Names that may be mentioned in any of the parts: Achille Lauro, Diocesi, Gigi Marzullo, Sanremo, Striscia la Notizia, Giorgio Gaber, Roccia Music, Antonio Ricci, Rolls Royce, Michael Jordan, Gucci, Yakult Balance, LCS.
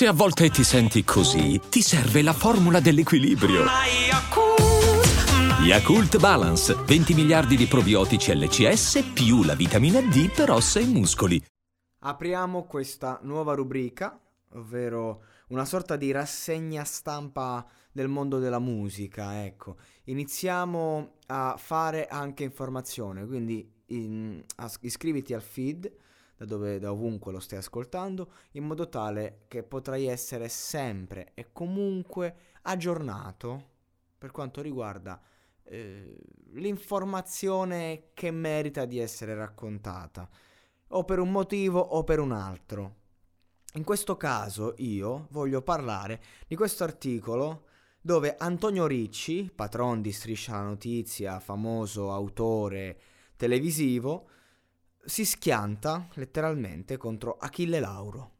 Se a volte ti senti così, ti serve la formula dell'equilibrio. Yakult Balance, 20 miliardi di probiotici LCS più la vitamina D per ossa e muscoli. Apriamo questa nuova rubrica, ovvero una sorta di rassegna stampa del mondo della musica, ecco. Iniziamo a fare anche informazione, quindi iscriviti al feed da ovunque lo stai ascoltando, in modo tale che potrai essere sempre e comunque aggiornato per quanto riguarda l'informazione che merita di essere raccontata, o per un motivo o per un altro. In questo caso io voglio parlare di questo articolo dove Antonio Ricci, patron di Striscia la Notizia, famoso autore televisivo, si schianta letteralmente contro Achille Lauro.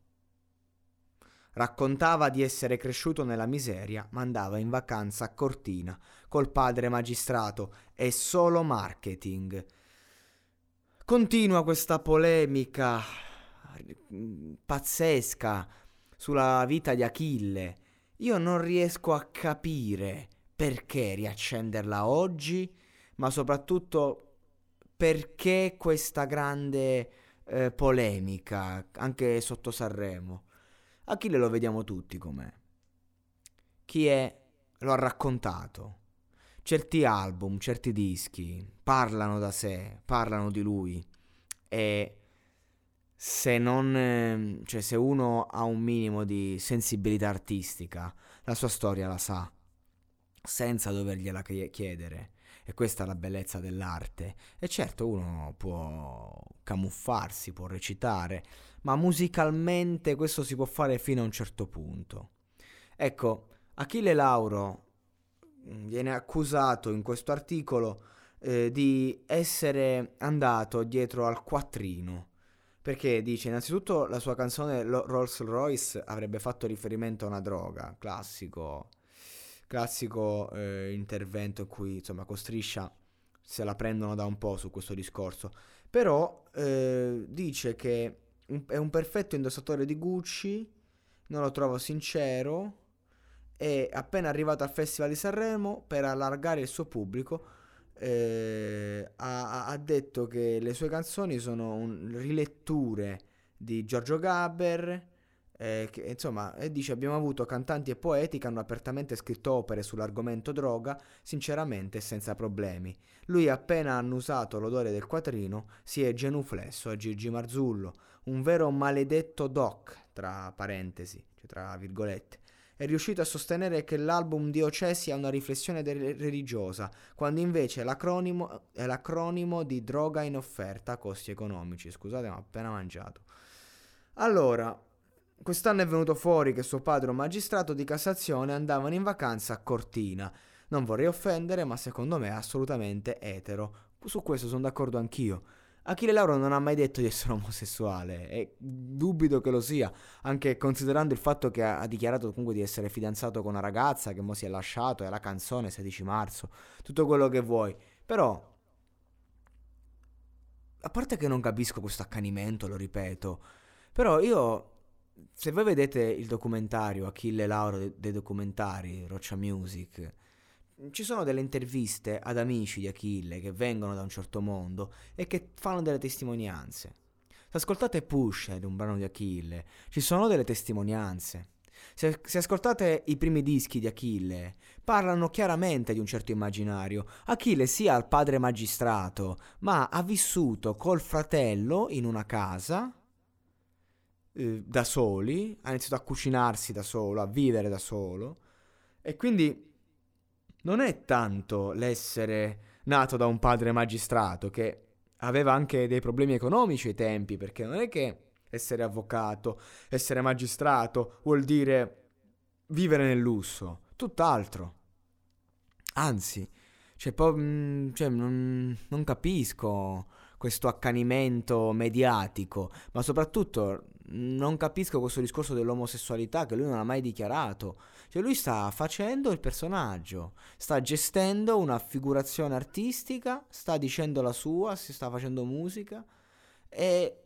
Raccontava di essere cresciuto nella miseria, ma andava in vacanza a Cortina col padre magistrato, e solo marketing. Continua questa polemica pazzesca sulla vita di Achille. Io non riesco a capire perché riaccenderla oggi, ma soprattutto perché questa grande polemica anche sotto Sanremo. Achille lo vediamo tutti com'è. Chi è lo ha raccontato. Certi album, certi dischi parlano da sé, parlano di lui, e se non, cioè, se uno ha un minimo di sensibilità artistica, la sua storia la sa senza dovergliela chiedere. E questa è la bellezza dell'arte. E certo, uno può camuffarsi, può recitare, ma musicalmente questo si può fare fino a un certo punto. Ecco, Achille Lauro viene accusato in questo articolo di essere andato dietro al quattrino, perché dice innanzitutto la sua canzone Rolls Royce avrebbe fatto riferimento a una droga, classico intervento in cui, insomma, con Striscia se la prendono da un po' su questo discorso. Però dice che è un perfetto indossatore di Gucci, non lo trovo sincero, e appena arrivato al Festival di Sanremo per allargare il suo pubblico ha detto che le sue canzoni sono riletture di Giorgio Gaber. Che, insomma, dice: abbiamo avuto cantanti e poeti che hanno apertamente scritto opere sull'argomento droga, sinceramente e senza problemi. Lui, appena ha annusato l'odore del quattrino, si è genuflesso a Gigi Marzullo, un vero maledetto doc, tra parentesi, cioè tra virgolette. È riuscito a sostenere che l'album Diocesi ha una riflessione religiosa, quando invece è l'acronimo di droga in offerta a costi economici. Scusate, ma ho appena mangiato. Allora, quest'anno è venuto fuori che suo padre, un magistrato di Cassazione, andavano in vacanza a Cortina. Non vorrei offendere, ma secondo me è assolutamente etero. Su questo sono d'accordo anch'io. Achille Lauro non ha mai detto di essere omosessuale, e dubito che lo sia, anche considerando il fatto che ha dichiarato comunque di essere fidanzato con una ragazza che mo si è lasciato, è la canzone 16 marzo, tutto quello che vuoi. Però, a parte che non capisco questo accanimento, lo ripeto, però io... Se voi vedete il documentario Achille Lauro dei documentari Roccia Music, ci sono delle interviste ad amici di Achille che vengono da un certo mondo e che fanno delle testimonianze. Se ascoltate Pusher, un brano di Achille, ci sono delle testimonianze. Se ascoltate i primi dischi di Achille, parlano chiaramente di un certo immaginario. Achille sia il padre magistrato, ma ha vissuto col fratello in una casa da soli, ha iniziato a cucinarsi da solo, a vivere da solo, e quindi non è tanto l'essere nato da un padre magistrato, che aveva anche dei problemi economici ai tempi, perché non è che essere avvocato, essere magistrato vuol dire vivere nel lusso, tutt'altro. Anzi, non capisco questo accanimento mediatico, ma soprattutto non capisco questo discorso dell'omosessualità che lui non ha mai dichiarato. Cioè, lui sta facendo il personaggio, sta gestendo una figurazione artistica, sta dicendo la sua, si sta facendo musica, e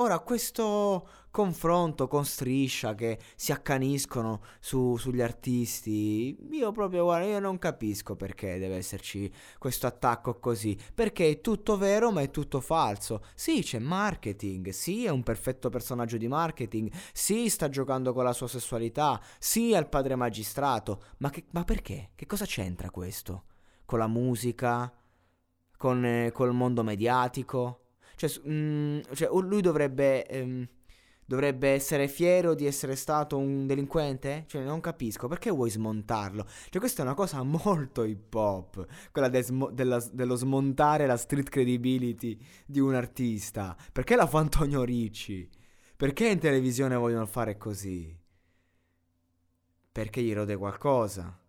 Ora questo confronto con Striscia che si accaniscono sugli artisti, io proprio, guarda, io non capisco perché deve esserci questo attacco così, perché è tutto vero ma è tutto falso. Sì, c'è marketing, sì, è un perfetto personaggio di marketing, sì, sta giocando con la sua sessualità, sì, al padre magistrato, ma perché? Che cosa c'entra questo? Con la musica? Col mondo mediatico? Cioè, lui dovrebbe essere fiero di essere stato un delinquente? Cioè, non capisco, perché vuoi smontarlo? Cioè, questa è una cosa molto hip hop, quella dello smontare la street credibility di un artista. Perché la fa Antonio Ricci? Perché in televisione vogliono fare così? Perché gli rode qualcosa?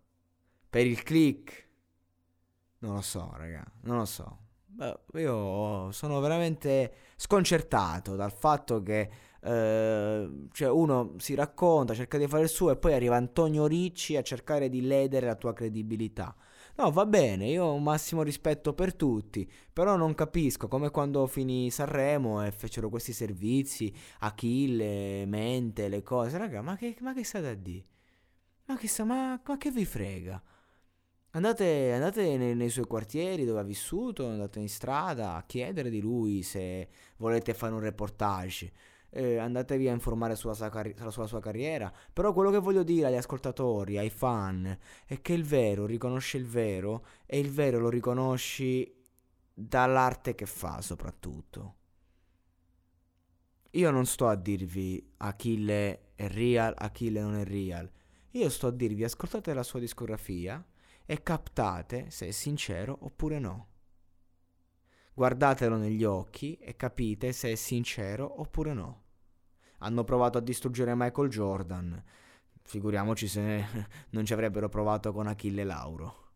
Per il click? Non lo so, raga, non lo so. Io sono veramente sconcertato dal fatto che cioè uno si racconta, cerca di fare il suo e poi arriva Antonio Ricci a cercare di ledere la tua credibilità. No, va bene, io ho un massimo rispetto per tutti, però non capisco, come quando finì Sanremo e fecero questi servizi, Achille, Mente, le cose. Raga, ma che state a dire? Ma che vi frega? Andate nei suoi quartieri dove ha vissuto, andate in strada a chiedere di lui se volete fare un reportage, andatevi a informare sulla sua carriera. Però quello che voglio dire agli ascoltatori, ai fan, è che il vero riconosce il vero, e il vero lo riconosci dall'arte che fa soprattutto. Io non sto a dirvi Achille è real, Achille non è real, io sto a dirvi ascoltate la sua discografia e captate se è sincero oppure no. Guardatelo negli occhi e capite se è sincero oppure no. Hanno provato a distruggere Michael Jordan, figuriamoci se non ci avrebbero provato con Achille Lauro.